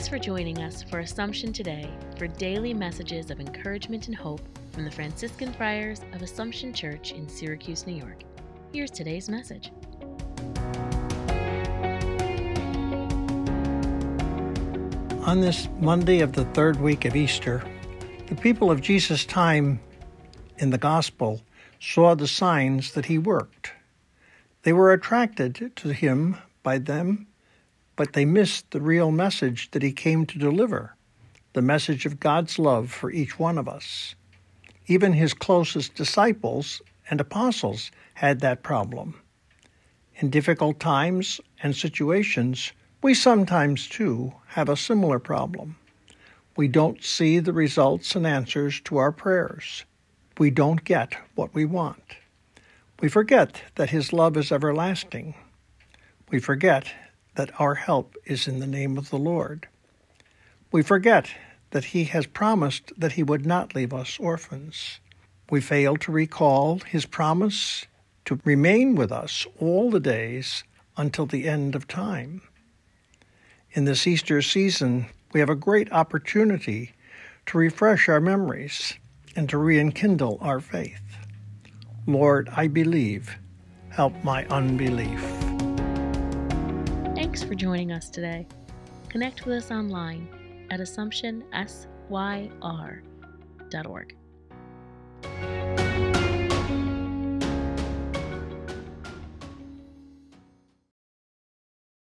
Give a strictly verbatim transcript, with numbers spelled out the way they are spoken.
Thanks for joining us for Assumption Today for daily messages of encouragement and hope from the Franciscan Friars of Assumption Church in Syracuse, New York. Here's today's message. On this Monday of the third week of Easter, the people of Jesus' time in the Gospel saw the signs that he worked. They were attracted to him by them, but they missed the real message that he came to deliver, the message of God's love for each one of us. Even his closest disciples and apostles had that problem. In difficult times and situations, we sometimes, too, have a similar problem. We don't see the results and answers to our prayers. We don't get what we want. We forget that his love is everlasting. We forget that our help is in the name of the Lord. We forget that he has promised that he would not leave us orphans. We fail to recall his promise to remain with us all the days until the end of time. In this Easter season, we have a great opportunity to refresh our memories and to rekindle our faith. Lord, I believe. Help my unbelief. Thanks for joining us today. Connect with us online at Assumption S Y R dot org.